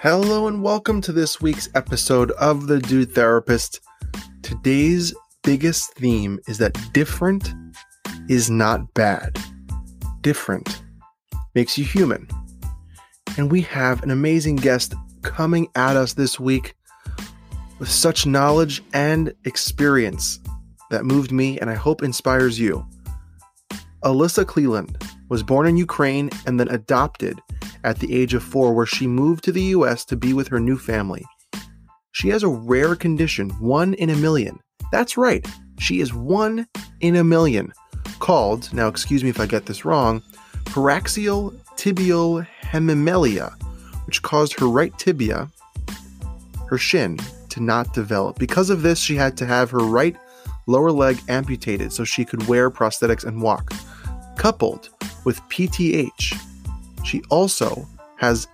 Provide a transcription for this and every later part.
Hello and welcome to this week's episode of The Dude Therapist. Today's biggest theme is that different is not bad. Different makes you human. And we have an amazing guest coming at us this week with such knowledge and experience that moved me and I hope inspires you. Alyssa Cleland was born in Ukraine and then adopted at the age of 4, where she moved to the U.S. to be with her new family. She has a rare condition, 1 in a million. That's right, she is 1 in a million, called, now excuse me if I get this wrong, Paraxial Tibial Hemimelia, which caused her right tibia, her shin, to not develop. Because of this, she had to have her right lower leg amputated so she could wear prosthetics and walk. Coupled with PTH, she also has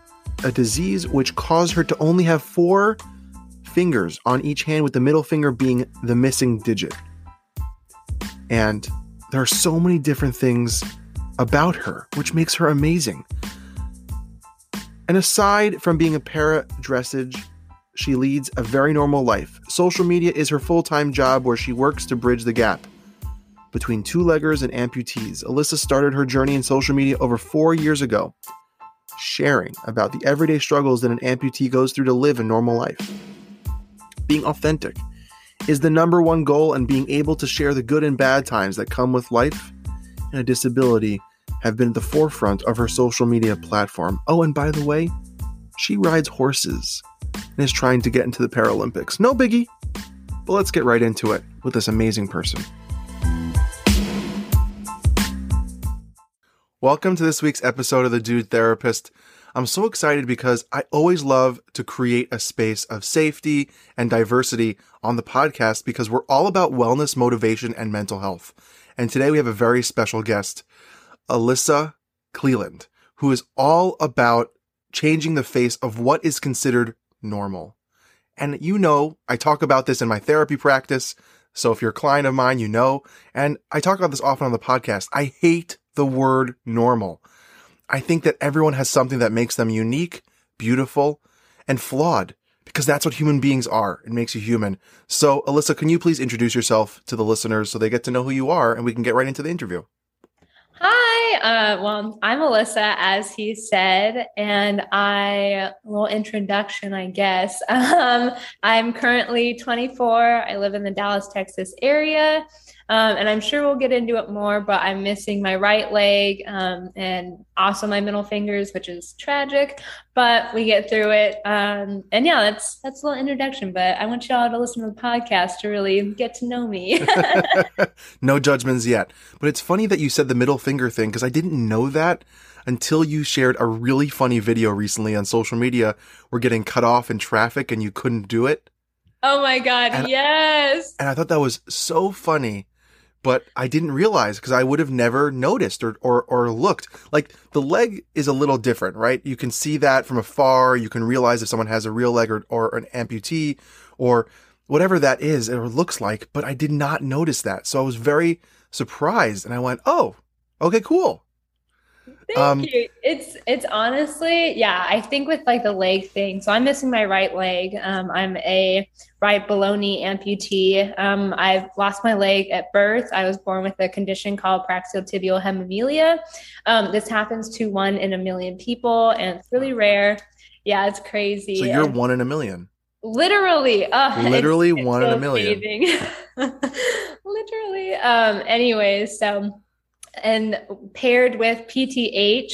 a disease which caused her to only have 4 fingers on each hand, with the middle finger being the missing digit. And there are so many different things about her, which makes her amazing. And aside from being a para-dressage, she leads a very normal life. Social media is her full-time job, where she works to bridge the gap between two-leggers and amputees. Alyssa started her journey in social media over 4 years ago, sharing about the everyday struggles that an amputee goes through to live a normal life. Being authentic is the #1 goal, and being able to share the good and bad times that come with life and a disability have been at the forefront of her social media platform. Oh, and by the way, she rides horses and is trying to get into the Paralympics. No biggie, but let's get right into it with this amazing person. Welcome to this week's episode of The Dude Therapist. I'm so excited because I always love to create a space of safety and diversity on the podcast, because we're all about wellness, motivation, and mental health. And today we have a very special guest, Alyssa Cleland, who is all about changing the face of what is considered normal. And you know, I talk about this in my therapy practice, so if you're a client of mine, you know, and I talk about this often on the podcast. I hate the word normal. I think that everyone has something that makes them unique, beautiful, and flawed, because that's what human beings are. It makes you human. So, Alyssa, can you please introduce yourself to the listeners so they get to know who you are and we can get right into the interview? Hi. Well, I'm Alyssa, as he said, and a little introduction, I guess. I'm currently 24. I live in the Dallas, Texas area. And I'm sure we'll get into it more, but I'm missing my right leg and also my middle fingers, which is tragic, but we get through it. And yeah, that's a little introduction, but I want y'all to listen to the podcast to really get to know me. No judgments yet. But it's funny that you said the middle finger thing, because I didn't know that until you shared a really funny video recently on social media. We're getting cut off in traffic and you couldn't do it. Oh my God. And yes. And I thought that was so funny. But I didn't realize, because I would have never noticed or looked. Like, the leg is a little different, right? You can see that from afar. You can realize if someone has a real leg or an amputee or whatever that is or looks like. But I did not notice that. So I was very surprised. And I went, oh, okay, cool. Thank you. It's honestly, yeah, I think with like the leg thing. So I'm missing my right leg. I'm a right below knee amputee. I've lost my leg at birth. I was born with a condition called Paraxial Tibial Hemimelia. This happens to 1 in a million people, and it's really rare. Yeah, it's crazy. So you're 1 in a million. Literally. Literally it's 1 in a million. Literally. Anyways, so. And paired with PTH,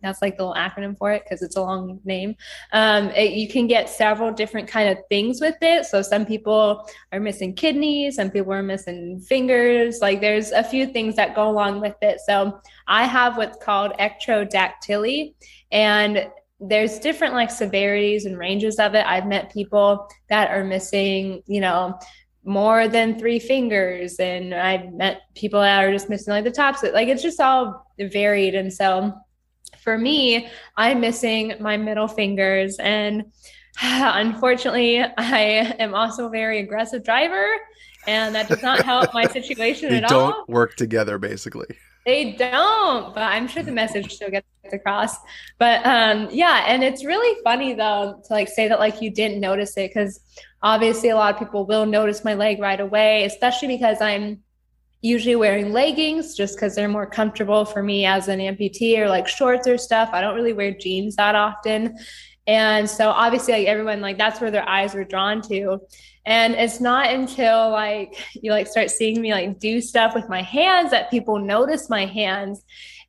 that's like the little acronym for it because it's a long name. You can get several different kind of things with it. So some people are missing kidneys, some people are missing fingers. Like, there's a few things that go along with it. So I have what's called Ectrodactyly, and there's different like severities and ranges of it. I've met people that are missing, you know, more than 3 fingers. And I've met people that are just missing like the tops. Like, it's just all varied. And so for me, I'm missing my middle fingers. And unfortunately, I am also a very aggressive driver. And that does not help my situation at all. They don't work together, basically. They don't, but I'm sure the message still gets across. But yeah, and it's really funny though to like say that like you didn't notice it, because obviously a lot of people will notice my leg right away, especially because I'm usually wearing leggings just because they're more comfortable for me as an amputee, or like shorts or stuff. I don't really wear jeans that often. And so obviously like everyone, like that's where their eyes were drawn to. And it's not until like you like start seeing me like do stuff with my hands that people notice my hands.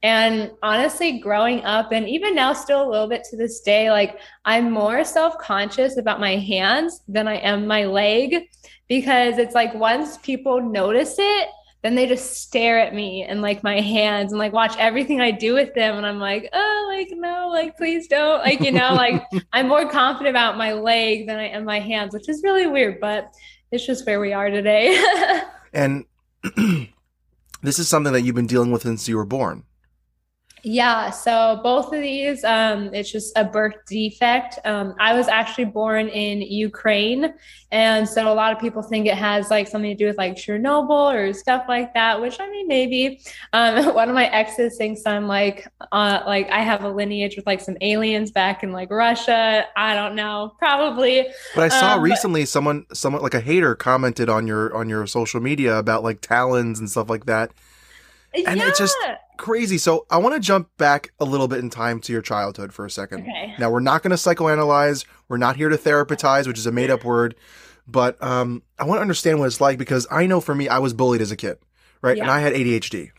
And honestly, growing up and even now still a little bit to this day, like I'm more self-conscious about my hands than I am my leg, because it's like once people notice it, then they just stare at me and like my hands and like watch everything I do with them. And I'm like, oh, like, no, like, please don't, like, you know, like I'm more confident about my leg than I am my hands, which is really weird, but it's just where we are today. And this is something that you've been dealing with since you were born. Yeah. So both of these, it's just a birth defect. I was actually born in Ukraine. And so a lot of people think it has like something to do with like Chernobyl or stuff like that, which I mean, maybe, one of my exes thinks I'm like I have a lineage with like some aliens back in like Russia. I don't know, probably. But I saw recently someone like a hater commented on your social media about like talons and stuff like that. And yeah. It's just crazy. So I want to jump back a little bit in time to your childhood for a second. Okay. Now, we're not going to psychoanalyze. We're not here to therapize, which is a made-up word. But I want to understand what it's like, because I know for me, I was bullied as a kid, right? Yeah. And I had ADHD.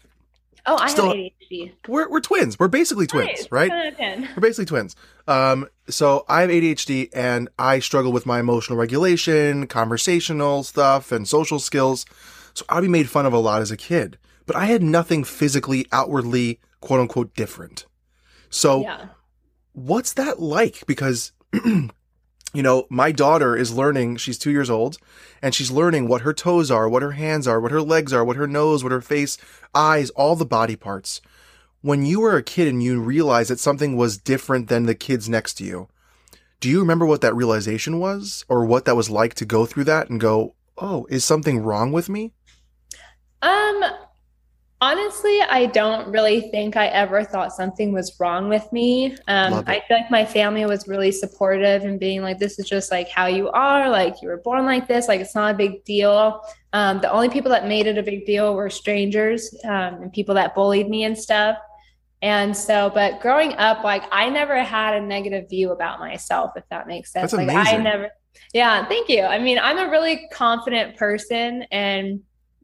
Oh, I have ADHD. We're twins. We're basically twins, right? 10 out of 10. We're basically twins. So I have ADHD, and I struggle with my emotional regulation, conversational stuff, and social skills. So I'd be made fun of a lot as a kid. But I had nothing physically, outwardly, quote unquote, different. So yeah. What's that like? Because, you know, my daughter is learning, she's 2 years old, and she's learning what her toes are, what her hands are, what her legs are, what her nose, what her face, eyes, all the body parts. When you were a kid and you realized that something was different than the kids next to you, do you remember what that realization was, or what that was like to go through that and go, oh, is something wrong with me? Honestly, I don't really think I ever thought something was wrong with me. I feel like my family was really supportive and being like, this is just like how you are, like you were born like this, like it's not a big deal. The only people that made it a big deal were strangers and people that bullied me and stuff. And so, but growing up, like I never had a negative view about myself, if that makes sense. That's amazing. Yeah, thank you. I mean, I'm a really confident person and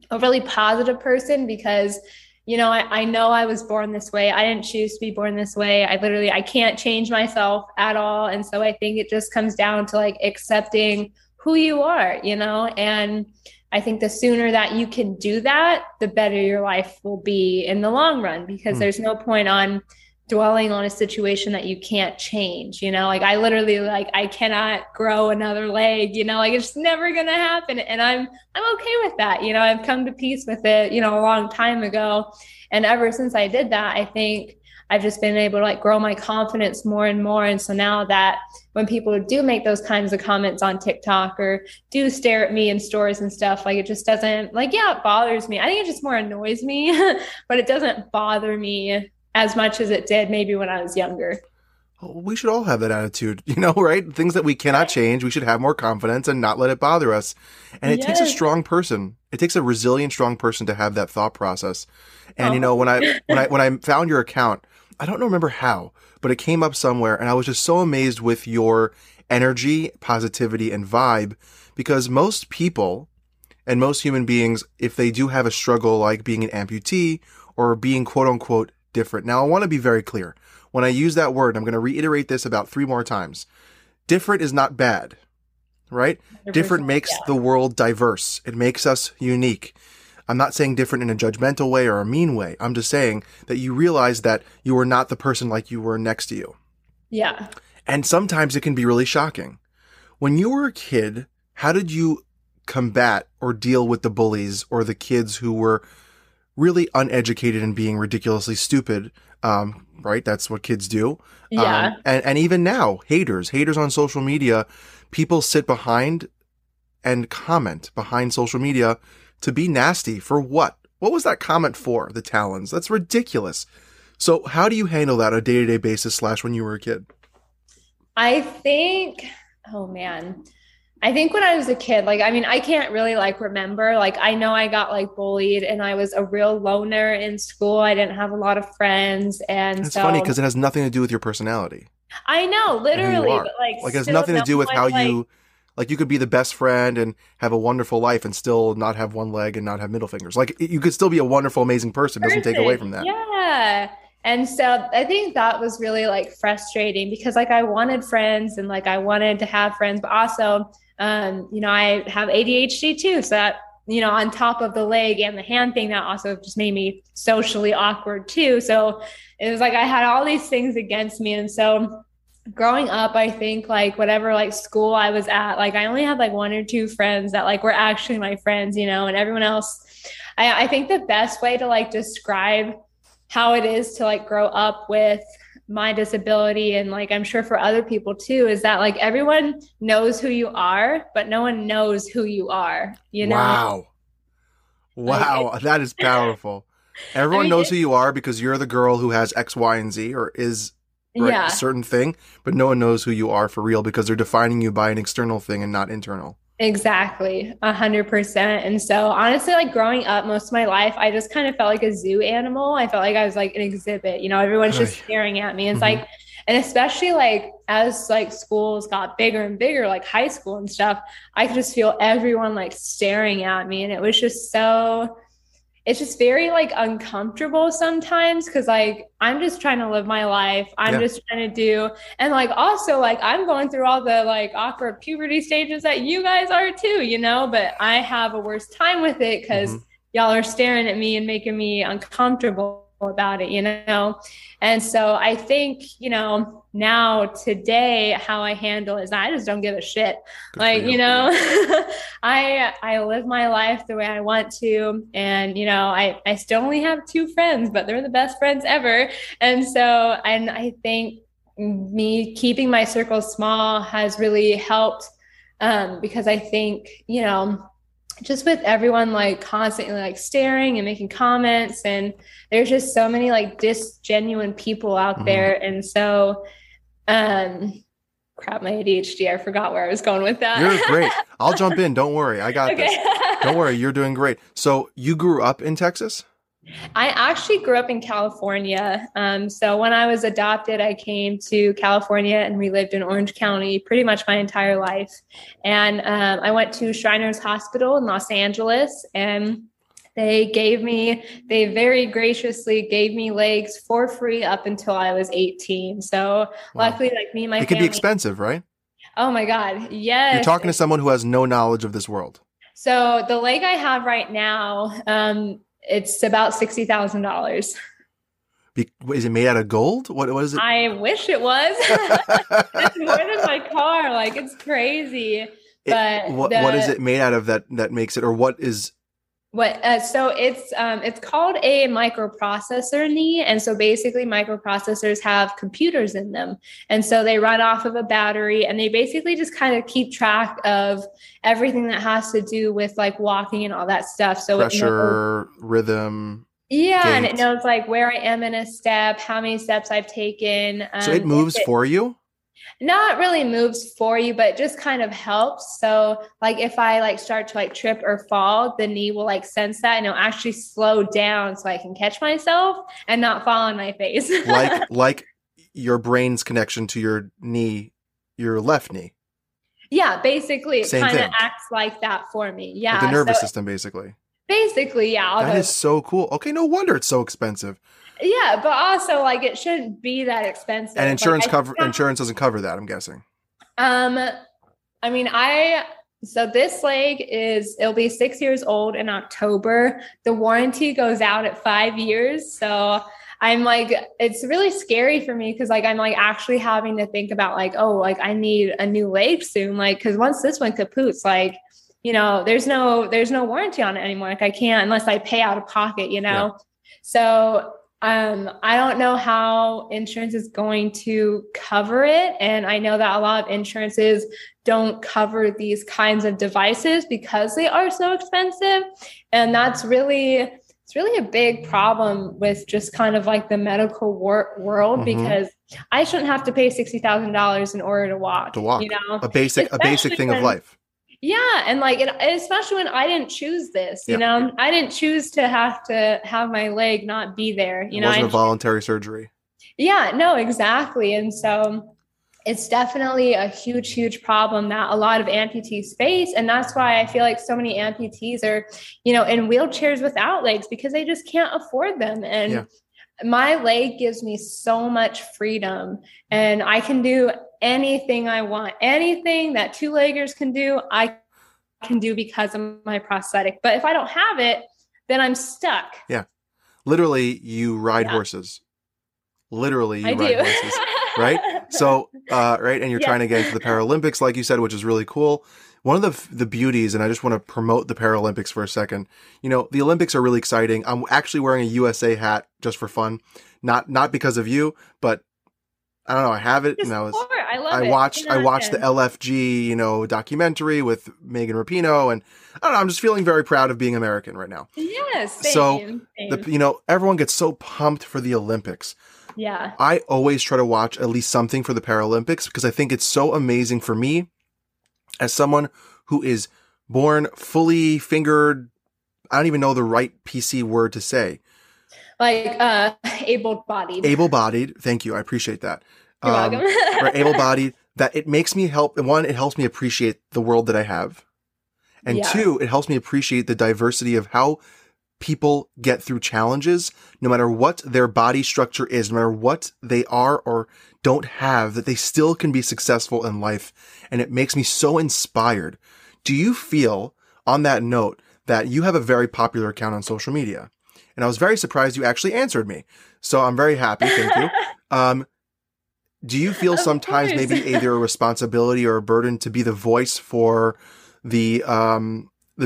a really positive person, because, you know, I know I was born this way. I didn't choose to be born this way. I can't change myself at all. And so I think it just comes down to like accepting who you are, you know, and I think the sooner that you can do that, the better your life will be in the long run, because there's no point on dwelling on a situation that you can't change, you know, like I literally like, I cannot grow another leg, you know, like it's never going to happen. And I'm okay with that. You know, I've come to peace with it, you know, a long time ago. And ever since I did that, I think I've just been able to like grow my confidence more and more. And so now that when people do make those kinds of comments on TikTok or do stare at me in stores and stuff, like it just doesn't like, yeah, it bothers me. I think it just more annoys me, but it doesn't bother me as much as it did maybe when I was younger. We should all have that attitude, you know, right? Things that we cannot change, we should have more confidence and not let it bother us. And it takes a strong person. It takes a resilient, strong person to have that thought process. And you know, when I found your account, I don't remember how, but it came up somewhere, and I was just so amazed with your energy, positivity, and vibe, because most people and most human beings, if they do have a struggle like being an amputee or being quote unquote different. Now, I want to be very clear. When I use that word, I'm going to reiterate this about 3 more times. Different is not bad, right? Different makes the world diverse. It makes us unique. I'm not saying different in a judgmental way or a mean way. I'm just saying that you realize that you are not the person like you were next to you. Yeah. And sometimes it can be really shocking. When you were a kid, how did you combat or deal with the bullies or the kids who were really uneducated and being ridiculously stupid, right? That's what kids do. Yeah. And even now, haters on social media, people sit behind and comment behind social media to be nasty for what? What was that comment for, the talons? That's ridiculous. So how do you handle that on a day-to-day basis / when you were a kid? I think, I think when I was a kid, I can't really remember, I know I got bullied and I was a real loner in school. I didn't have a lot of friends. And it's funny because it has nothing to do with your personality. I know, literally. But it has nothing to do with how you, you could be the best friend and have a wonderful life and still not have one leg and not have middle fingers. You could still be a wonderful, amazing person. Doesn't take away from that. Yeah. And so I think that was really frustrating because I wanted friends and I wanted to have friends, but also, I have ADHD too. So that, on top of the leg and the hand thing, that also just made me socially awkward too. So it was I had all these things against me. And so growing up, I think whatever school I was at, I only had one or two friends that were actually my friends, and everyone else, I think the best way to describe how it is to grow up with my disability. And I'm sure for other people too, is that everyone knows who you are, but no one knows who you are, Wow. Wow. That is powerful. Everyone knows who you are because you're the girl who has X, Y, and Z or is a certain thing, but no one knows who you are for real because they're defining you by an external thing and not internal. Exactly. 100%. And so honestly, growing up most of my life, I just kind of felt like a zoo animal. I felt like I was an exhibit, everyone's just staring at me. It's and especially as schools got bigger and bigger, high school and stuff, I could just feel everyone staring at me. And it was just it's just very uncomfortable sometimes because I'm just trying to live my life. I'm just trying to do. And also I'm going through all the awkward puberty stages that you guys are too, but I have a worse time with it because y'all are staring at me and making me uncomfortable about it, And so I think, now today how I handle is I just don't give a shit. I live my life the way I want to. And, I still only have two friends, but they're the best friends ever. And so, and I think me keeping my circle small has really helped because I think, just with everyone constantly staring and making comments, and there's just so many disgenuine people out there. And so, my ADHD, I forgot where I was going with that. You're great. I'll jump in. Don't worry. I got this. Don't worry. You're doing great. So you grew up in Texas? I actually grew up in California. So when I was adopted, I came to California and we lived in Orange County pretty much my entire life. And I went to Shriners Hospital in Los Angeles and they very graciously gave me legs for free up until I was 18. So luckily, me and my family. It could be expensive, right? Oh my God. Yes. You're talking to someone who has no knowledge of this world. So the leg I have right now, it's about $60,000. Is it made out of gold? What is it? I wish it was. It's more than my car. It's crazy. But what is it made out of that makes it, or what is? So it's called a microprocessor knee. And so basically microprocessors have computers in them. And so they run off of a battery and they basically just kind of keep track of everything that has to do with walking and all that stuff. So pressure, rhythm. Yeah. Gait. And it knows where I am in a step, how many steps I've taken. So it moves for you? Not really moves for you, but just kind of helps. So if I start to trip or fall, the knee will sense that and it'll actually slow down so I can catch myself and not fall on my face. like your brain's connection to your knee, your left knee. Yeah, basically it kind of acts like that for me. Yeah. Like the nervous system basically. Basically, yeah. That is so cool. Okay, no wonder it's so expensive. Yeah, but also it shouldn't be that expensive. And insurance doesn't cover that, I'm guessing. So this leg it'll be 6 years old in October. The warranty goes out at 5 years. So I'm it's really scary for me because I'm actually having to think about I need a new leg soon. Because once this one kapoots, there's no warranty on it anymore. I can't unless I pay out of pocket. Yeah. So I don't know how insurance is going to cover it. And I know that a lot of insurances don't cover these kinds of devices because they are so expensive. And that's really... it's really a big problem with just kind of like the medical world, because I shouldn't have to pay $60,000 in order to walk. You know, a basic thing of life. Yeah, and like it, especially when I didn't choose this. You know, I didn't choose to have my leg not be there. You know, it wasn't a voluntary surgery. Yeah, no, exactly, and so. It's definitely a huge, huge problem that a lot of amputees face. And that's why I feel like so many amputees are, you know, in wheelchairs without legs because they just can't afford them. And my leg gives me so much freedom and I can do anything I want. Anything that two-leggers can do, I can do because of my prosthetic. But if I don't have it, then I'm stuck. Yeah. Literally, you ride horses. Literally, you ride horses. Right? So, right. And you're trying to get into the Paralympics, like you said, which is really cool. One of the beauties, and I just want to promote the Paralympics for a second. You know, the Olympics are really exciting. I'm actually wearing a USA hat just for fun. Not because of you, but I don't know. I have it. And I watched the LFG, you know, documentary with Megan Rapinoe. And I don't know, I'm just feeling very proud of being American right now. Yes. Same. You know, everyone gets so pumped for the Olympics. Yeah. I always try to watch at least something for the Paralympics because I think it's so amazing for me as someone who is born fully fingered. I don't even know the right PC word to say. Like able-bodied. Able-bodied. Thank you. I appreciate that. You're welcome. Or able-bodied. That it makes me help. One, it helps me appreciate the world that I have. And two, it helps me appreciate the diversity of how people get through challenges, no matter what their body structure is, no matter what they are or don't have, that they still can be successful in life. And it makes me so inspired. Do you feel, on that note, that you have a very popular account on social media? And I was very surprised you actually answered me. So I'm very happy. Thank you. Do you feel sometimes maybe either a responsibility or a burden to be the voice for the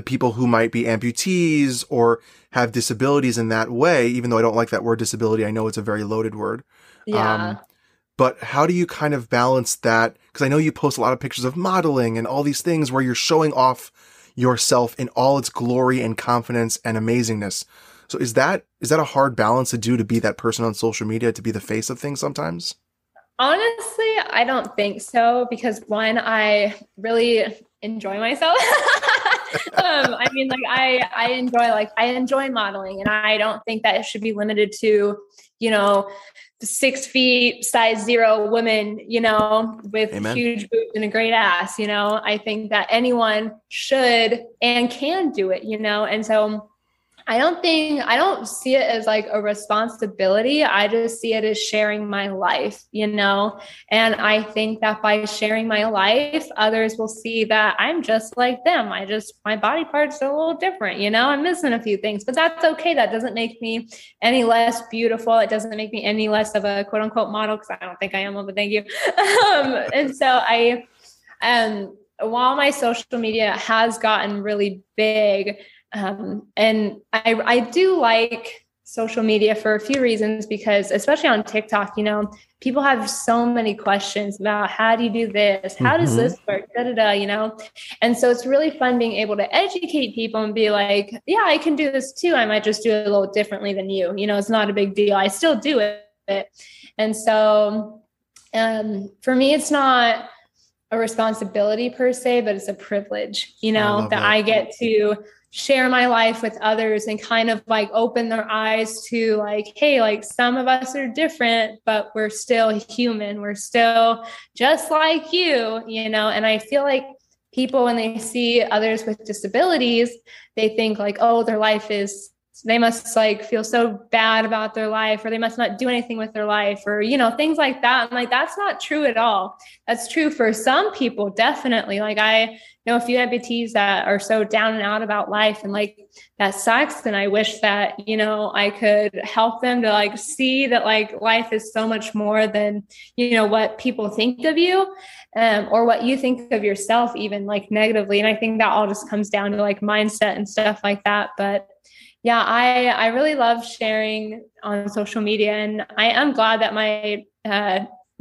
people who might be amputees or have disabilities in that way, even though I don't like that word disability, I know it's a very loaded word. Yeah. But how do you kind of balance that? Because I know you post a lot of pictures of modeling and all these things where you're showing off yourself in all its glory and confidence and amazingness. So is that a hard balance to do, to be that person on social media, to be the face of things sometimes? Honestly, I don't think so, because one, I really enjoy myself. I mean, like I enjoy modeling, and I don't think that it should be limited to, you know, 6 feet, size 0 women, you know, with huge boobs and a great ass, you know. I think that anyone should and can do it, you know. And so I don't see it as like a responsibility. I just see it as sharing my life, you know? And I think that by sharing my life, others will see that I'm just like them. My body parts are a little different, you know, I'm missing a few things, but that's okay. That doesn't make me any less beautiful. It doesn't make me any less of a quote unquote model, because I don't think I am one, but thank you. And so while my social media has gotten really big, and I do like social media for a few reasons, because especially on TikTok, you know, people have so many questions about how do you do this? How does this work? You know? And so it's really fun being able to educate people and be like, yeah, I can do this too. I might just do it a little differently than you, you know, it's not a big deal. I still do it. And so, for me, it's not a responsibility per se, but it's a privilege, you know, that I get to share my life with others and kind of like open their eyes to like, hey, like some of us are different, but we're still human. We're still just like you, you know? And I feel like people, when they see others with disabilities, they think like, oh, they must like feel so bad about their life, or they must not do anything with their life, or, you know, things like that. I'm like, that's not true at all. That's true for some people. Definitely. Like I know a few amputees that are so down and out about life, and like, that sucks. And I wish that, you know, I could help them to like see that like life is so much more than, you know, what people think of you, or what you think of yourself, even like negatively. And I think that all just comes down to like mindset and stuff like that. But yeah, I really love sharing on social media, and I am glad that my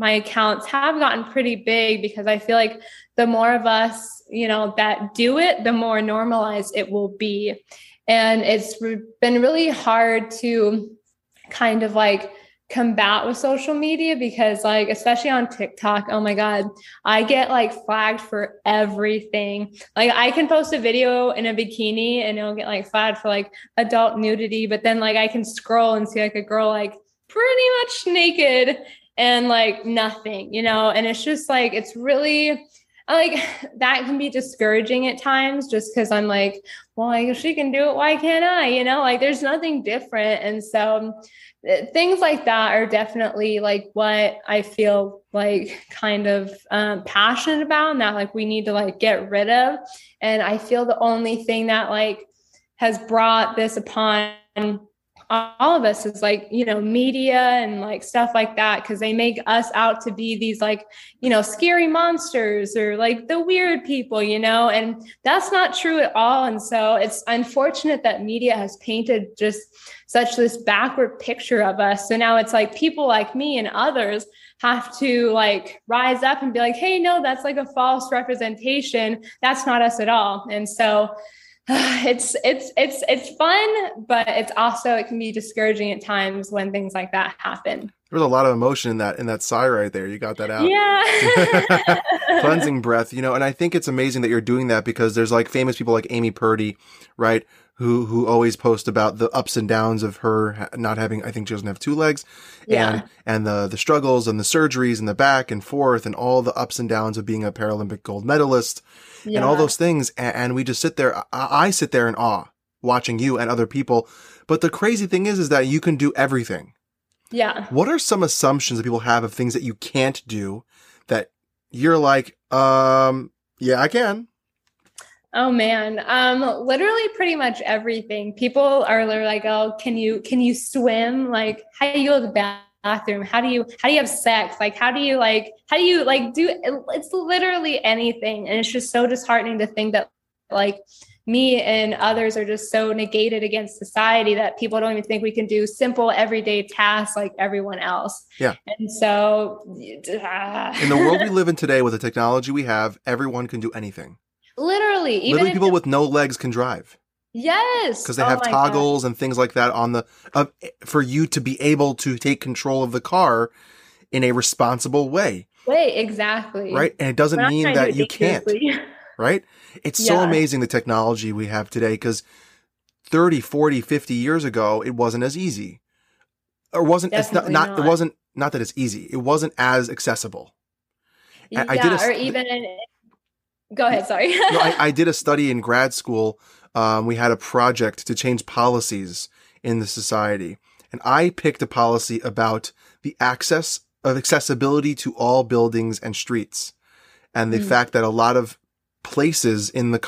accounts have gotten pretty big, because I feel like the more of us, that do it, the more normalized it will be. And it's been really hard to kind of like combat with social media, because like, especially on TikTok, oh my God, I get like flagged for everything. Like I can post a video in a bikini and it'll get like flagged for like adult nudity, but then like I can scroll and see like a girl, like pretty much naked and like nothing, and it's just like, it's really like, that can be discouraging at times, just because I'm like, well, like if she can do it, why can't I, like there's nothing different. And so things like that are definitely like what I feel like kind of passionate about, and that like we need to like get rid of. And I feel the only thing that like has brought this upon all of us is like, media and like stuff like that. 'Cause they make us out to be these like, scary monsters or like the weird people, and that's not true at all. And so it's unfortunate that media has painted just such this backward picture of us. So now it's like people like me and others have to like rise up and be like, hey, no, that's like a false representation. That's not us at all. And so it's fun, but it's also, it can be discouraging at times when things like that happen. There was a lot of emotion in that sigh right there. You got that out. Yeah. Cleansing breath, and I think it's amazing that you're doing that, because there's like famous people like Amy Purdy, right? Who always post about the ups and downs of her not having, I think she doesn't have two legs, and the struggles and the surgeries and the back and forth and all the ups and downs of being a Paralympic gold medalist and all those things. And we just sit there. I sit there in awe watching you and other people. But the crazy thing is that you can do everything. Yeah. What are some assumptions that people have of things that you can't do that you're like, yeah, I can? Oh man. Literally pretty much everything. People are like, oh, can you swim? Like, how do you go to the bathroom? How do you have sex? Like, how do you do, it's literally anything. And it's just so disheartening to think that like me and others are just so negated against society that people don't even think we can do simple everyday tasks like everyone else. Yeah. And so in the world we live in today, with the technology we have, everyone can do anything. Literally, people with no legs can drive. Yes. Because they have toggles and things like that on the, for you to be able to take control of the car in a responsible way. Exactly. Right. And it doesn't mean that you can't. Right. It's so amazing, the technology we have today, because 30, 40, 50 years ago, it wasn't as easy. Not that it's easy. It wasn't as accessible. Yeah. Go ahead. Sorry. I did a study in grad school. We had a project to change policies in the society. And I picked a policy about the accessibility to all buildings and streets. And the fact that a lot of places today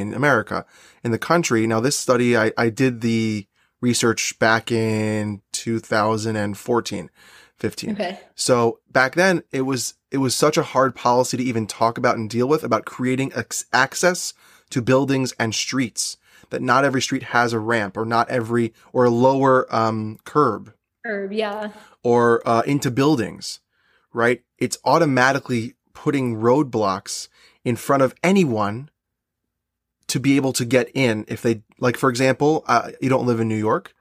in America, in the country. Now, this study, I did the research back in 2014. 15. Okay. So back then it was such a hard policy to even talk about and deal with, about creating access to buildings and streets, that not every street has a ramp or a lower curb. Curb, yeah. Or into buildings, right? It's automatically putting roadblocks in front of anyone to be able to get in. If they, like, for example, you don't live in New York,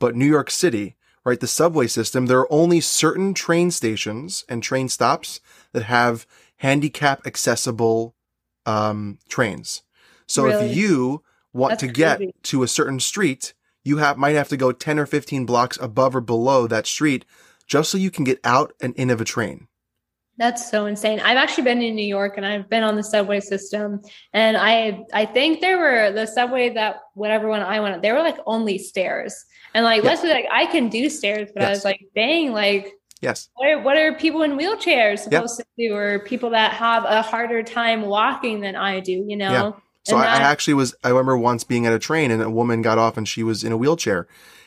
but New York City, right? The subway system, there are only certain train stations and train stops that have handicap accessible trains. So really? If you want That's to get crazy. To a certain street, you might have to go 10 or 15 blocks above or below that street just so you can get out and in of a train. That's so insane. I've actually been in New York and I've been on the subway system, and I think there were the subway that whatever one I went on, there were like only stairs, and like, let's be like, I can do stairs, but I was like, dang, like, yes. What are people in wheelchairs supposed to do, or people that have a harder time walking than I do, Yeah. So I remember once being at a train and a woman got off and she was in a wheelchair,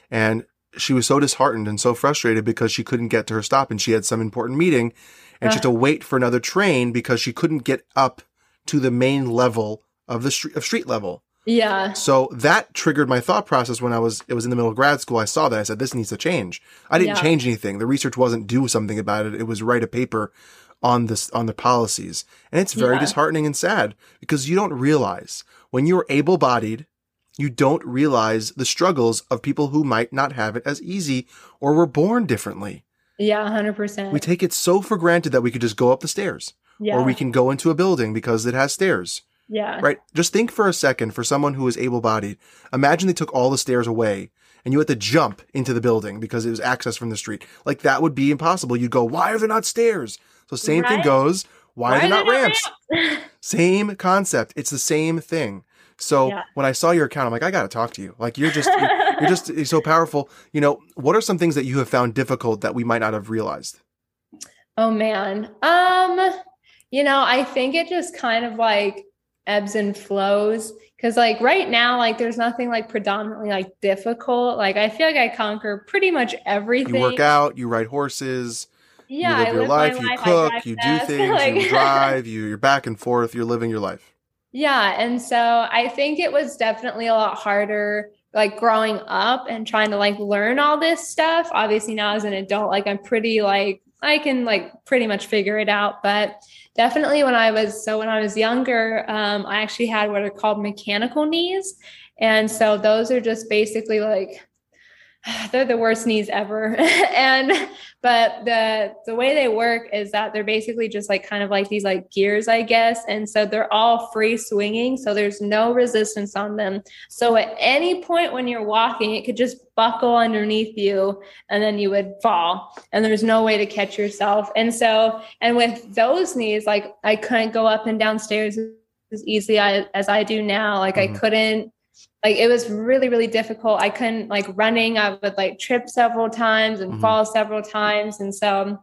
and she was so disheartened and so frustrated because she couldn't get to her stop and she had some important meeting. And she had to wait for another train because she couldn't get up to the main level of street level. Yeah. So that triggered my thought process when it was in the middle of grad school. I saw that. I said, this needs to change. I didn't change anything. The research wasn't do something about it. It was write a paper on the policies. And it's very disheartening and sad because you don't realize when you're able-bodied, you don't realize the struggles of people who might not have it as easy or were born differently. Yeah, 100%. We take it so for granted that we could just go up the stairs or we can go into a building because it has stairs. Yeah. Right. Just think for a second, for someone who is able-bodied, imagine they took all the stairs away and you had to jump into the building because it was access from the street. Like that would be impossible. You'd go, why are there not stairs? So same thing goes, why are there not ramps? Same concept. It's the same thing. So when I saw your account, I'm like, I got to talk to you. Like you're so powerful. You know, what are some things that you have found difficult that we might not have realized? Oh man. You know, I think it just kind of like ebbs and flows. Cause like right now, like there's nothing like predominantly like difficult. Like I feel like I conquer pretty much everything. You work out, you ride horses. Yeah, you live your life, you cook, you do things, like, you drive, you're back and forth, you're living your life. Yeah. And so I think it was definitely a lot harder, like growing up and trying to like learn all this stuff. Obviously now as an adult, like I'm pretty like, I can like pretty much figure it out. But definitely when I was younger, I actually had what are called mechanical knees. And so those are just basically like, they're the worst knees ever. But the way they work is that they're basically just like kind of like these like gears, I guess. And so they're all free swinging. So there's no resistance on them. So at any point when you're walking, it could just buckle underneath you and then you would fall and there's no way to catch yourself. And with those knees, like I couldn't go up and down stairs as easily as I do now. Like I couldn't. Like it was really, really difficult. I couldn't like running. I would like trip several times and fall several times. And so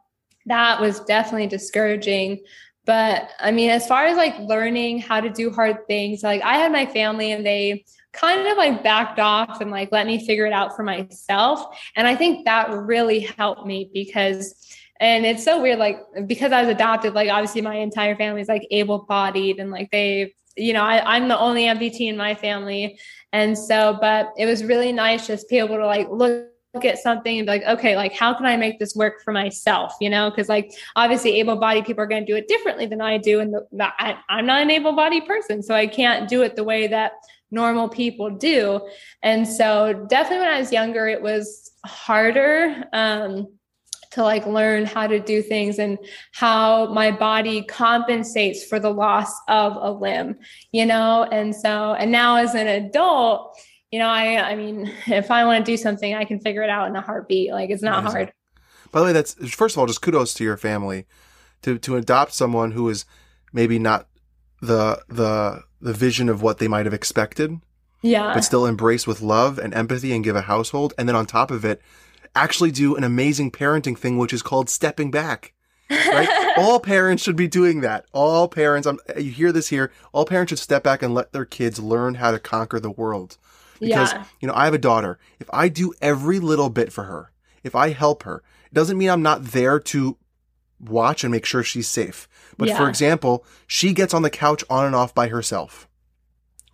that was definitely discouraging. But I mean, as far as like learning how to do hard things, like I had my family and they kind of like backed off and like let me figure it out for myself. And I think that really helped me because it's so weird, like because I was adopted, like obviously my entire family is like able-bodied and like I'm the only amputee in my family. And so, but it was really nice just be able to like look at something and be like, okay, like how can I make this work for myself? You know, because like obviously able-bodied people are going to do it differently than I do. And I'm not an able-bodied person, so I can't do it the way that normal people do. And so definitely when I was younger, it was harder, to like learn how to do things and how my body compensates for the loss of a limb, you know? And now as an adult, you know, I mean, if I want to do something, I can figure it out in a heartbeat. Like it's not hard. By the way, that's first of all, just kudos to your family to adopt someone who is maybe not the vision of what they might've expected, but still embrace with love and empathy and give a household. And then on top of it, actually do an amazing parenting thing, which is called stepping back, right? All parents should be doing that. All parents, you hear this here, all parents should step back and let their kids learn how to conquer the world. Because, you know, I have a daughter. If I do every little bit for her, if I help her, it doesn't mean I'm not there to watch and make sure she's safe. But for example, she gets on the couch on and off by herself.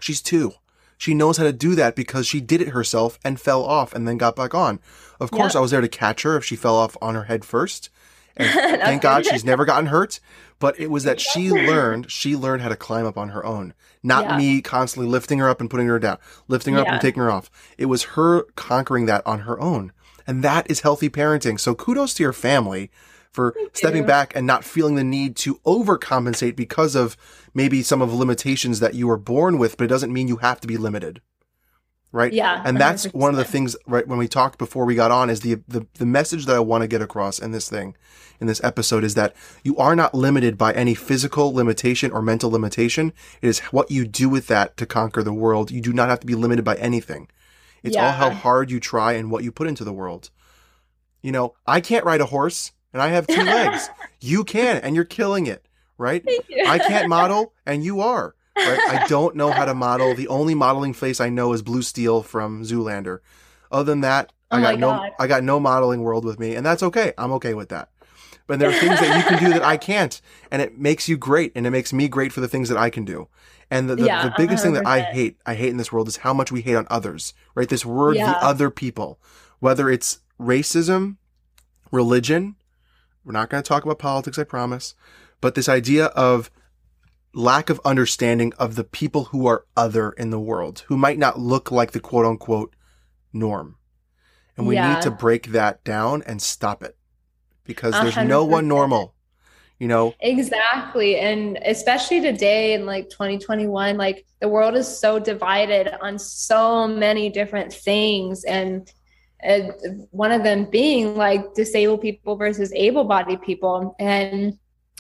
She's 2. She knows how to do that because she did it herself and fell off and then got back on. Of course, I was there to catch her if she fell off on her head first. And thank God she's never gotten hurt. But it was that she learned how to climb up on her own. Not me constantly lifting her up and putting her down, lifting her up and taking her off. It was her conquering that on her own. And that is healthy parenting. So kudos to your family for stepping back and not feeling the need to overcompensate because of maybe some of the limitations that you were born with, but it doesn't mean you have to be limited, right? Yeah. And that's 100%. One of the things, right, when we talked before we got on is the message that I want to get across in this episode is that you are not limited by any physical limitation or mental limitation. It is what you do with that to conquer the world. You do not have to be limited by anything. It's all how hard you try and what you put into the world. You know, I can't ride a horse, and I have 2 legs. You can, and you're killing it, right? Thank you. I can't model, and you are. Right? I don't know how to model. The only modeling face I know is Blue Steel from Zoolander. Other than that, I got no modeling world with me, and that's okay. I'm okay with that. But there are things that you can do that I can't. And it makes you great. And it makes me great for the things that I can do. And the biggest 100%. Thing that I hate in this world is how much we hate on others, right? This word, the other people, whether it's racism, religion, we're not going to talk about politics, I promise, but this idea of lack of understanding of the people who are other in the world, who might not look like the quote unquote norm. And we need to break that down and stop it. Because there's 100%. No one normal, you know? Exactly. And especially today in like 2021, like the world is so divided on so many different things. And one of them being like disabled people versus able-bodied people. And,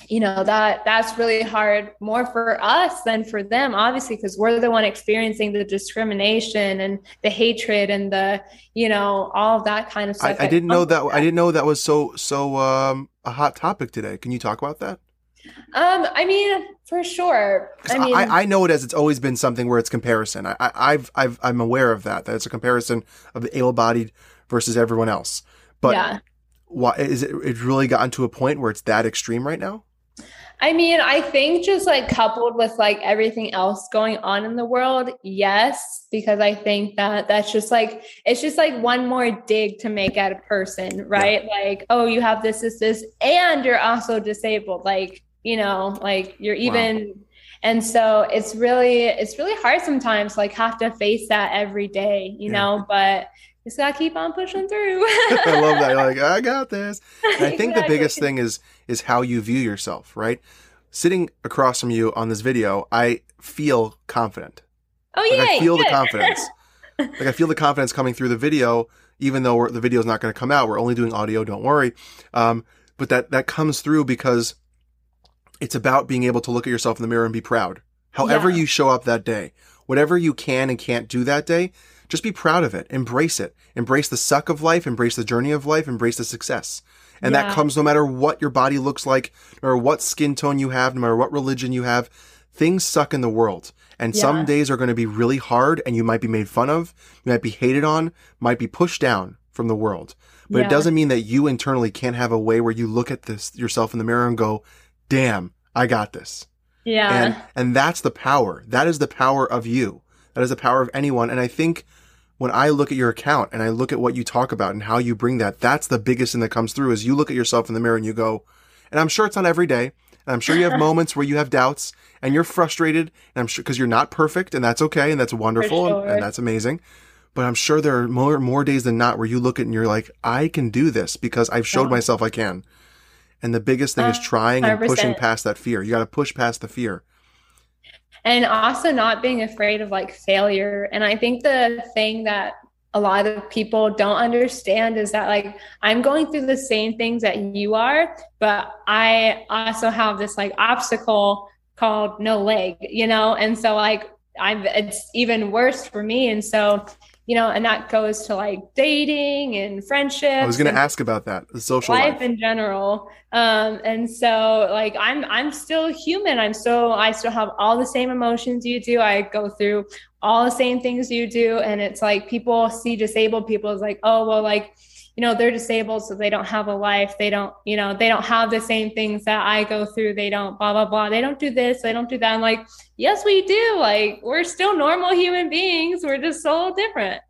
you know, that's really hard more for us than for them, obviously, because we're the one experiencing the discrimination and the hatred and the, you know, all of that kind of stuff. I didn't know that was so a hot topic today. Can you talk about that? I mean, for sure. I know it as it's always been something where it's comparison. I'm aware of that it's a comparison of the able-bodied versus everyone else. But why is it really gotten to a point where it's that extreme right now? I mean, I think just like coupled with like everything else going on in the world. Yes. Because I think that's just like, it's just like one more dig to make at a person, right? Yeah. Like, oh, you have this, and you're also disabled. Like, you know, like you're even, wow. And so it's really hard sometimes, like have to face that every day, you know, but just gotta keep on pushing through. I love that. You're like, I got this. And I think the biggest thing is how you view yourself, right? Sitting across from you on this video, I feel confident. Oh, yeah. Like I feel the confidence. Like I feel the confidence coming through the video, even though the video is not going to come out. We're only doing audio. Don't worry. But that comes through because it's about being able to look at yourself in the mirror and be proud. However you show up that day, whatever you can and can't do that day, just be proud of it. Embrace it. Embrace the suck of life. Embrace the journey of life. Embrace the success. And that comes no matter what your body looks like, no matter what skin tone you have, no matter what religion you have. Things suck in the world. And some days are going to be really hard, and you might be made fun of, you might be hated on, might be pushed down from the world. But it doesn't mean that you internally can't have a way where you look at this yourself in the mirror and go, damn, I got this. Yeah. And that's the power. That is the power of you. That is the power of anyone. And I think when I look at your account and I look at what you talk about and how you bring that, that's the biggest thing that comes through is you look at yourself in the mirror and you go, and I'm sure it's not every day, and I'm sure you have moments where you have doubts and you're frustrated, and I'm sure because you're not perfect, and that's okay, and that's wonderful, sure. and that's amazing. But I'm sure there are more days than not where you look at and you're like, I can do this because I've showed myself I can. And the biggest thing is trying 100%. And pushing past that fear. You got to push past the fear. And also not being afraid of like failure. And I think the thing that a lot of people don't understand is that like, I'm going through the same things that you are, but I also have this like obstacle called no leg, you know? And so like, it's even worse for me. And so, you know, and that goes to like dating and friendships. I was going to ask about that, the social life in general. And so like, I'm still human. I still have all the same emotions you do. I go through all the same things you do. And it's like, people see disabled people as like, oh, well, like, you know, they're disabled, so they don't have a life. They don't, you know, they don't have the same things that I go through. They don't blah, blah, blah. They don't do this. They don't do that. I'm like, yes, we do. Like, we're still normal human beings. We're just so different.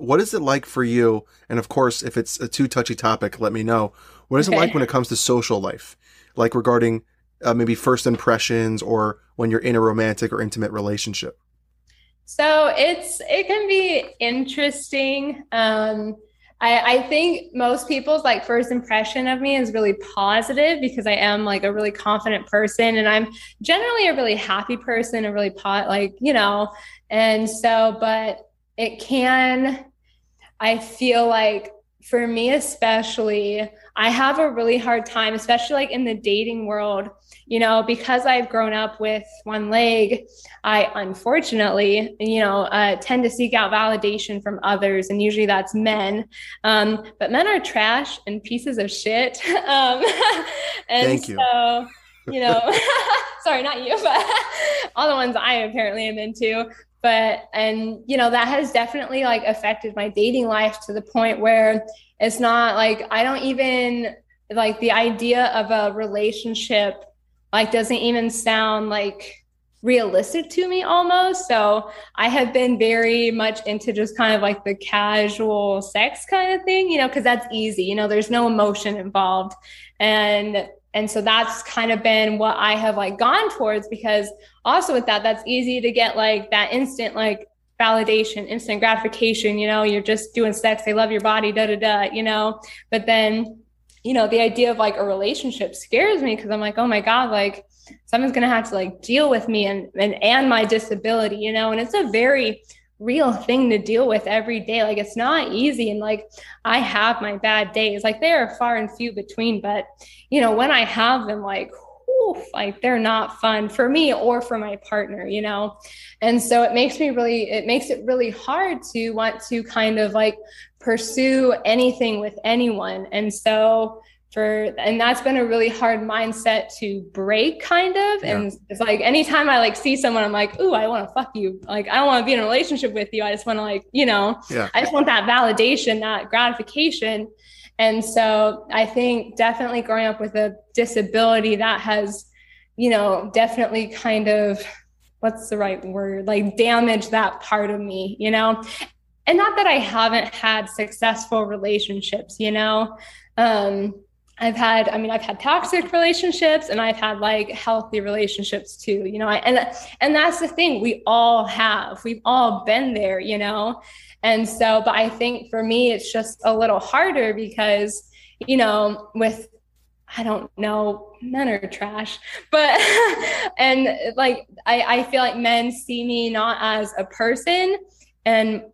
What is it like for you? And of course, if it's a too touchy topic, let me know. What is it like when it comes to social life? Like regarding maybe first impressions or when you're in a romantic or intimate relationship? So it can be interesting. I think most people's like first impression of me is really positive because I am like a really confident person, and I'm generally a really happy person, a really like, you know, and so, but I feel like for me, especially, I have a really hard time, especially like in the dating world, you know, because I've grown up with one leg, I unfortunately, you know, tend to seek out validation from others. And usually that's men. But men are trash and pieces of shit. And thank you. So, you know, sorry, not you, but all the ones I apparently am into. But, and, you know, that has definitely like affected my dating life to the point where it's not like, I don't even like the idea of a relationship like doesn't even sound like realistic to me almost. So I have been very much into just kind of like the casual sex kind of thing, you know, because that's easy, you know, there's no emotion involved. And so that's kind of been what I have like gone towards, because also with that, that's easy to get like that instant, like validation, instant gratification, you know, you're just doing sex. They love your body, da, da, da, you know, but then, you know, the idea of like a relationship scares me, because I'm like, oh my God, like someone's going to have to like deal with me and my disability, you know, and it's a very real thing to deal with every day. Like it's not easy. And like, I have my bad days, like they are far and few between, but you know, when I have them, like, oof, like they're not fun for me or for my partner, you know? And so it makes me really, it makes it really hard to want to kind of like pursue anything with anyone. And so and that's been a really hard mindset to break kind of. Yeah. And it's like, anytime I like see someone, I'm like, ooh, I want to fuck you. Like, I don't want to be in a relationship with you. I just want to like, you know, yeah. I just want that validation, that gratification. And so I think definitely growing up with a disability that has, you know, definitely kind of, what's the right word? Like damaged that part of me, you know? And not that I haven't had successful relationships, you know? I've had toxic relationships, and I've had like healthy relationships too, you know, and that's the thing, we've all been there, you know? And so, but I think for me, it's just a little harder because, you know, I don't know, men are trash, but, and like, I feel like men see me not as a person. And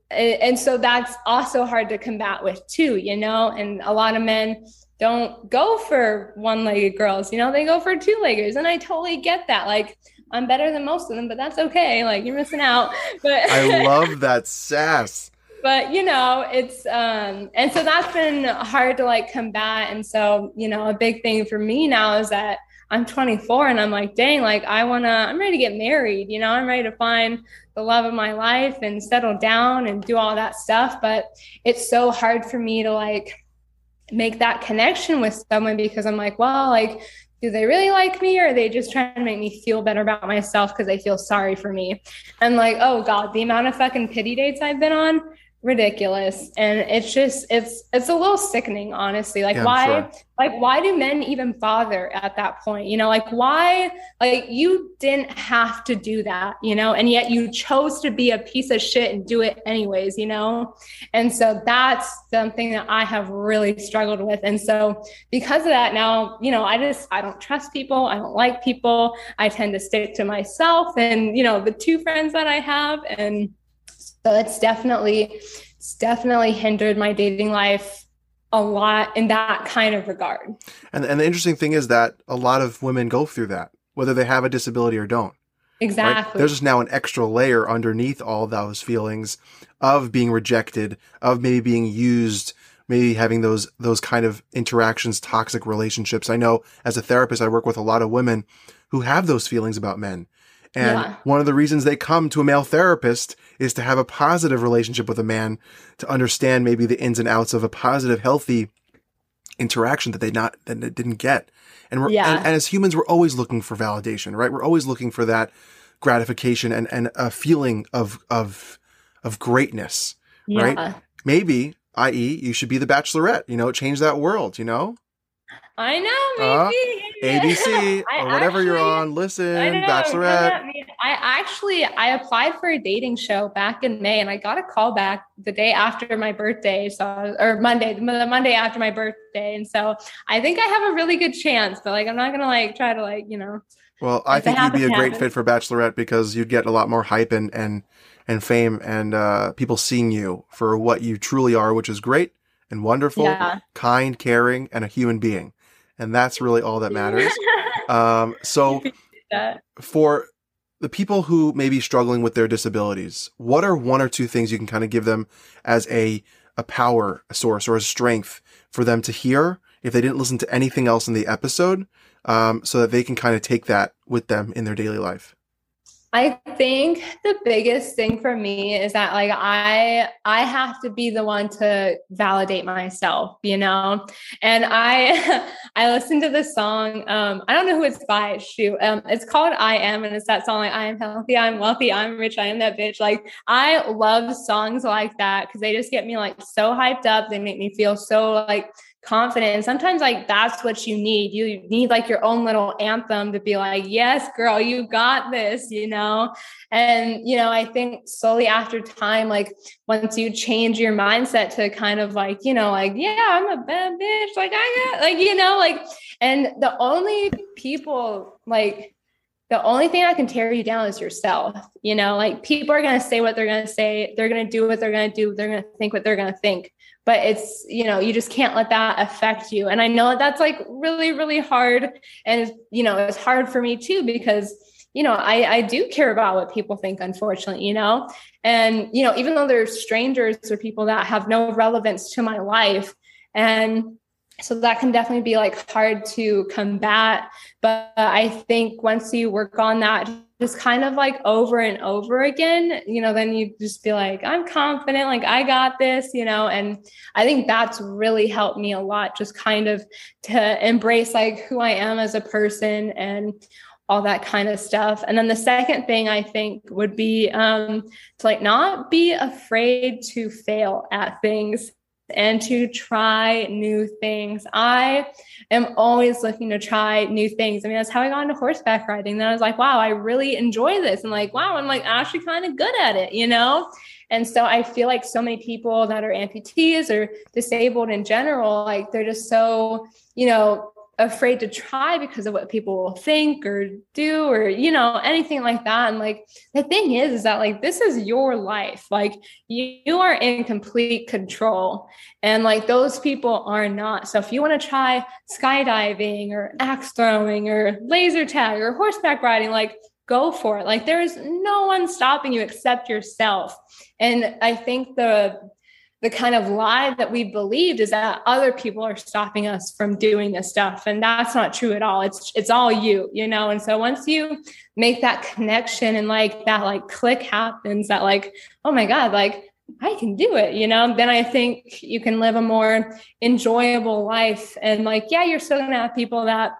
so that's also hard to combat with too, you know, and a lot of men don't go for one-legged girls, you know, they go for two-leggers. And I totally get that. Like, I'm better than most of them, but that's okay. Like, you're missing out. But I love that sass. But, you know, it's, and so that's been hard to like combat. And so, you know, a big thing for me now is that I'm 24 and I'm like, dang, like I'm ready to get married. You know, I'm ready to find the love of my life and settle down and do all that stuff. But it's so hard for me to like make that connection with someone, because I'm like, well, like, do they really like me, or are they just trying to make me feel better about myself because they feel sorry for me? And like, oh God, the amount of fucking pity dates I've been on, ridiculous. And it's just, it's a little sickening, honestly. Like, yeah, why do men even bother at that point? You know, like why, like you didn't have to do that, you know, and yet you chose to be a piece of shit and do it anyways, you know? And so that's something that I have really struggled with. And so because of that now, you know, I don't trust people. I don't like people. I tend to stick to myself and, you know, the two friends that I have. And so it's definitely hindered my dating life a lot in that kind of regard. And the interesting thing is that a lot of women go through that, whether they have a disability or don't. Exactly. Right? There's just now an extra layer underneath all those feelings of being rejected, of maybe being used, maybe having those kind of interactions, toxic relationships. I know as a therapist, I work with a lot of women who have those feelings about men. And yeah. One of the reasons they come to a male therapist is to have a positive relationship with a man, to understand maybe the ins and outs of a positive, healthy interaction that they didn't get. And and as humans, we're always looking for validation, right? We're always looking for that gratification and a feeling of greatness, yeah. Right? Maybe, i.e., you should be the Bachelorette, you know, change that world, you know? I know, maybe. ABC or whatever you're on. Listen, I know, Bachelorette. I applied for a dating show back in May, and I got a call back the day after my birthday, the Monday after my birthday. And so I think I have a really good chance, but like I'm not gonna like try to like, you know. Well, I think you'd be a great fit for Bachelorette because you'd get a lot more hype and fame and people seeing you for what you truly are, which is great and wonderful, yeah. Kind, caring, and a human being. And that's really all that matters. So for the people who may be struggling with their disabilities, what are one or two things you can kind of give them as a power source or a strength for them to hear if they didn't listen to anything else in the episode, so that they can kind of take that with them in their daily life? I think the biggest thing for me is that like I have to be the one to validate myself, you know? And I listened to this song. I don't know who it's by. Shoot. It's called I Am. And it's that song. Like, I am healthy. I'm wealthy. I'm rich. I am that bitch. Like I love songs like that, 'cause they just get me like so hyped up. They make me feel so like confident. And sometimes like, that's what you need. You need like your own little anthem to be like, yes, girl, you got this, you know? And, you know, I think slowly after time, like once you change your mindset to kind of like, you know, like, yeah, I'm a bad bitch. Like I got like, you know, like, and the only people like, the only thing that can tear you down is yourself. You know, like people are going to say what they're going to say. They're going to do what they're going to do. They're going to think what they're going to think. But it's, you know, you just can't let that affect you. And I know that's like really, really hard. And, you know, it's hard for me too, because, you know, I do care about what people think, unfortunately, you know, and, you know, even though they're strangers or people that have no relevance to my life. And so that can definitely be like hard to combat. But I think once you work on that, just kind of like over and over again, you know, then you just be like, I'm confident, like I got this, you know, and I think that's really helped me a lot, just kind of to embrace like who I am as a person and all that kind of stuff. And then the second thing I think would be to like not be afraid to fail at things and to try new things. I am always looking to try new things. I mean, that's how I got into horseback riding. Then I was like, wow, I really enjoy this. And like, wow, I'm like actually kind of good at it, you know? And so I feel like so many people that are amputees or disabled in general, like they're just so, you know, afraid to try because of what people will think or do or, you know, anything like that. And like, the thing is that like, this is your life. Like you are in complete control and like those people are not. So if you want to try skydiving or axe throwing or laser tag or horseback riding, like go for it. Like there is no one stopping you except yourself. And I think the kind of lie that we believed is that other people are stopping us from doing this stuff. And that's not true at all. It's all you, you know? And so once you make that connection and like that, like click happens that like, oh my God, like I can do it, you know, then I think you can live a more enjoyable life. And like, yeah, you're still going to have people that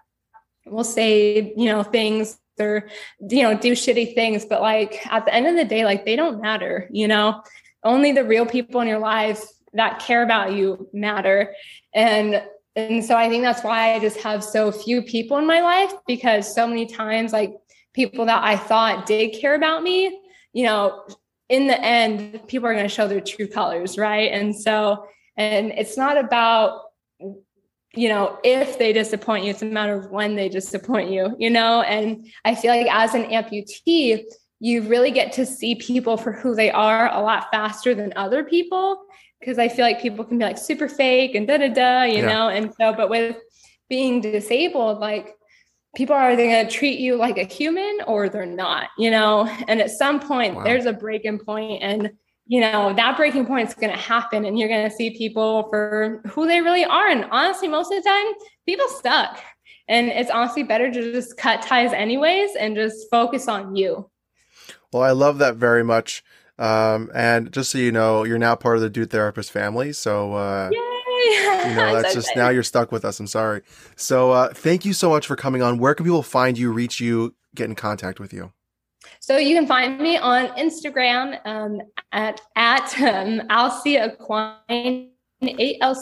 will say, you know, things or, you know, do shitty things, but like at the end of the day, like they don't matter, you know? Only the real people in your life that care about you matter. And so I think that's why I just have so few people in my life, because so many times, like people that I thought did care about me, you know, in the end, people are going to show their true colors. Right. And so, and it's not about, you know, if they disappoint you, it's a matter of when they disappoint you, you know? And I feel like as an amputee, you really get to see people for who they are a lot faster than other people. 'Cause I feel like people can be like super fake and you know? And so, but with being disabled, like people are either going to treat you like a human or they're not, you know? And at some point there's a breaking point, and you know, that breaking point is going to happen and you're going to see people for who they really are. And honestly, most of the time people suck, and it's honestly better to just cut ties anyways and just focus on you. Well, I love that very much. And just so you know, you're now part of the Dude Therapist family. So, you know, that's so just funny. Now you're stuck with us. I'm sorry. So thank you so much for coming on. Where can people find you, reach you, get in contact with you? So you can find me on Instagram at Alceequine. Alceequine. And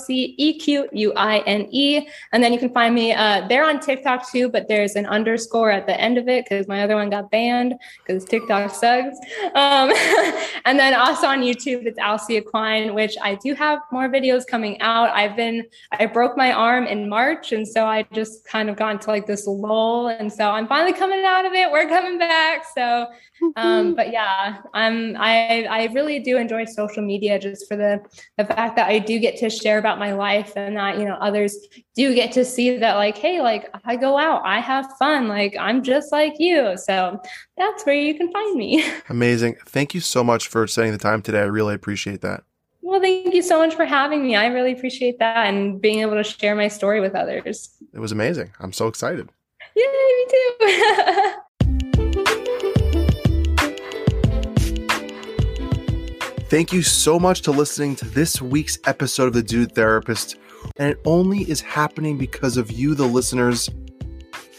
then you can find me there on TikTok too, but there's an _ at the end of it because my other one got banned because TikTok sucks. And then also on YouTube, it's Alceequine, which I do have more videos coming out. I broke my arm in March, and so I just kind of got into like this lull, and so I'm finally coming out of it. We're coming back. So, but yeah, I really do enjoy social media just for the fact that I do get to share about my life, and that, you know, others do get to see that like, hey, like I go out, I have fun. Like I'm just like you. So that's where you can find me. Amazing. Thank you so much for spending the time today. I really appreciate that. Well, thank you so much for having me. I really appreciate that and being able to share my story with others. It was amazing. I'm so excited. Yay, me too. Thank you so much for listening to this week's episode of The Dude Therapist. And it only is happening because of you, the listeners,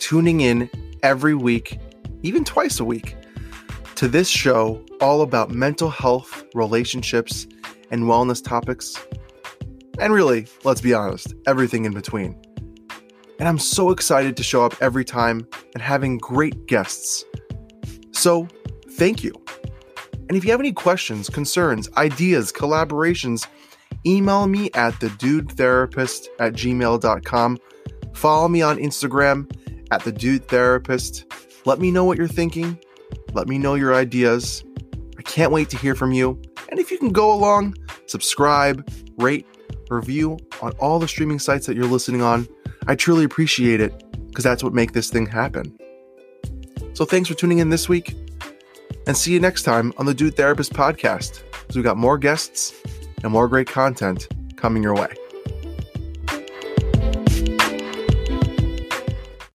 tuning in every week, even twice a week, to this show all about mental health, relationships, and wellness topics. And really, let's be honest, everything in between. And I'm so excited to show up every time and having great guests. So, thank you. And if you have any questions, concerns, ideas, collaborations, email me at thedudetherapist@gmail.com. Follow me on Instagram at thedudetherapist. Let me know what you're thinking. Let me know your ideas. I can't wait to hear from you. And if you can go along, subscribe, rate, review on all the streaming sites that you're listening on. I truly appreciate it because that's what makes this thing happen. So thanks for tuning in this week and see you next time on the Dude Therapist podcast because we've got more guests and more great content coming your way.